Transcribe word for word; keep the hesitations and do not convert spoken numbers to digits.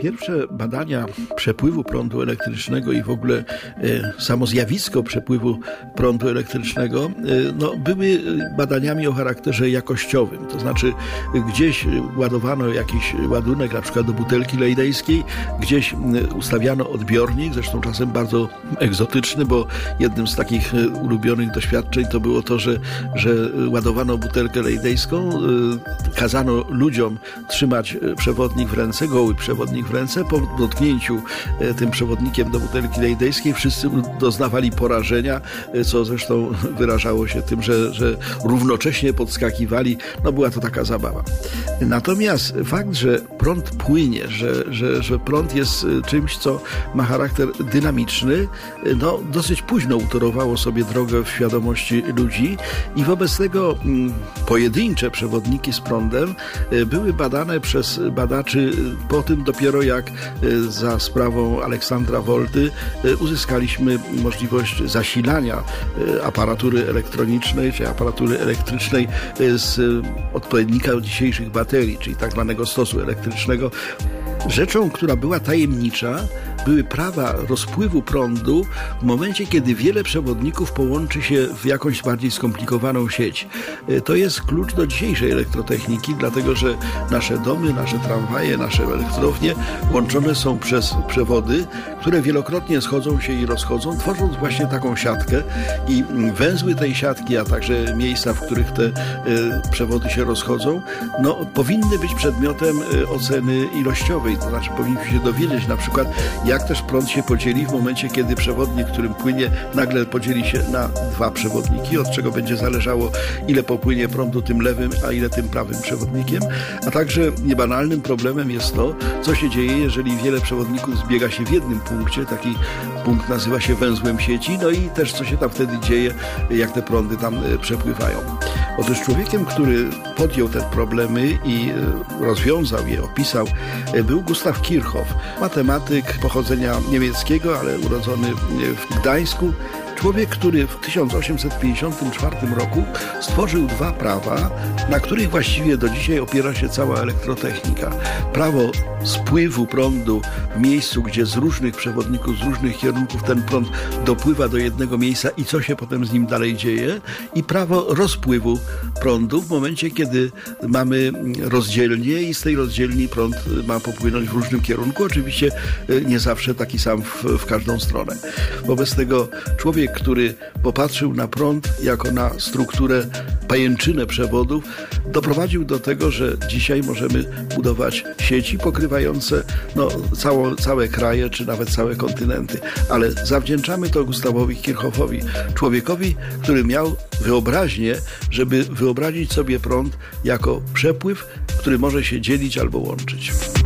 Pierwsze badania przepływu prądu elektrycznego i w ogóle e, samo zjawisko przepływu prądu elektrycznego e, no, były badaniami o charakterze jakościowym. To znaczy gdzieś ładowano jakiś ładunek, na przykład do butelki lejdejskiej, gdzieś ustawiano odbiornik, zresztą czasem bardzo egzotyczny, bo jednym z takich ulubionych doświadczeń to było to, że, że ładowano butelkę lejdejską, e, kazano ludziom trzymać przewodnik w ręce, goły przewodnik w ręce. Po dotknięciu tym przewodnikiem do butelki lejdejskiej wszyscy doznawali porażenia, co zresztą wyrażało się tym, że, że równocześnie podskakiwali. No była to taka zabawa. Natomiast fakt, że prąd płynie, że, że, że prąd jest czymś, co ma charakter dynamiczny, no dosyć późno utorowało sobie drogę w świadomości ludzi i wobec tego m, pojedyncze przewodniki z prądem były badane przez badaczy po tym, dopiero jak za sprawą Aleksandra Wolty uzyskaliśmy możliwość zasilania aparatury elektronicznej czy aparatury elektrycznej z odpowiednika dzisiejszych baterii, czyli tak zwanego stosu elektrycznego. Rzeczą, która była tajemnicza, były prawa rozpływu prądu w momencie, kiedy wiele przewodników połączy się w jakąś bardziej skomplikowaną sieć. To jest klucz do dzisiejszej elektrotechniki, dlatego że nasze domy, nasze tramwaje, nasze elektrownie łączone są przez przewody, które wielokrotnie schodzą się i rozchodzą, tworząc właśnie taką siatkę, i węzły tej siatki, a także miejsca, w których te przewody się rozchodzą, no, powinny być przedmiotem oceny ilościowej. To znaczy powinniśmy się dowiedzieć na przykład, jak też prąd się podzieli w momencie, kiedy przewodnik, którym płynie, nagle podzieli się na dwa przewodniki, od czego będzie zależało, ile popłynie prądu tym lewym, a ile tym prawym przewodnikiem. A także niebanalnym problemem jest to, co się dzieje, jeżeli wiele przewodników zbiega się w jednym punkcie. Taki punkt nazywa się węzłem sieci. No i też co się tam wtedy dzieje, jak te prądy tam przepływają. Otóż człowiekiem, który podjął te problemy i rozwiązał je, opisał, był Gustaw Kirchhoff, matematyk pochodzenia niemieckiego, ale urodzony w Gdańsku. Człowiek, który w tysiąc osiemset pięćdziesiątym czwartym roku stworzył dwa prawa, na których właściwie do dzisiaj opiera się cała elektrotechnika. Prawo spływu prądu w miejscu, gdzie z różnych przewodników, z różnych kierunków ten prąd dopływa do jednego miejsca i co się potem z nim dalej dzieje, i prawo rozpływu prądu w momencie, kiedy mamy rozdzielnię i z tej rozdzielni prąd ma popłynąć w różnym kierunku. Oczywiście nie zawsze taki sam w, w każdą stronę. Wobec tego człowiek, który popatrzył na prąd jako na strukturę, pajęczynę przewodów, doprowadził do tego, że dzisiaj możemy budować sieci pokrywające no, całe, całe kraje czy nawet całe kontynenty. Ale zawdzięczamy to Gustawowi Kirchhoffowi, człowiekowi, który miał wyobraźnię, żeby wyobrazić sobie prąd jako przepływ, który może się dzielić albo łączyć.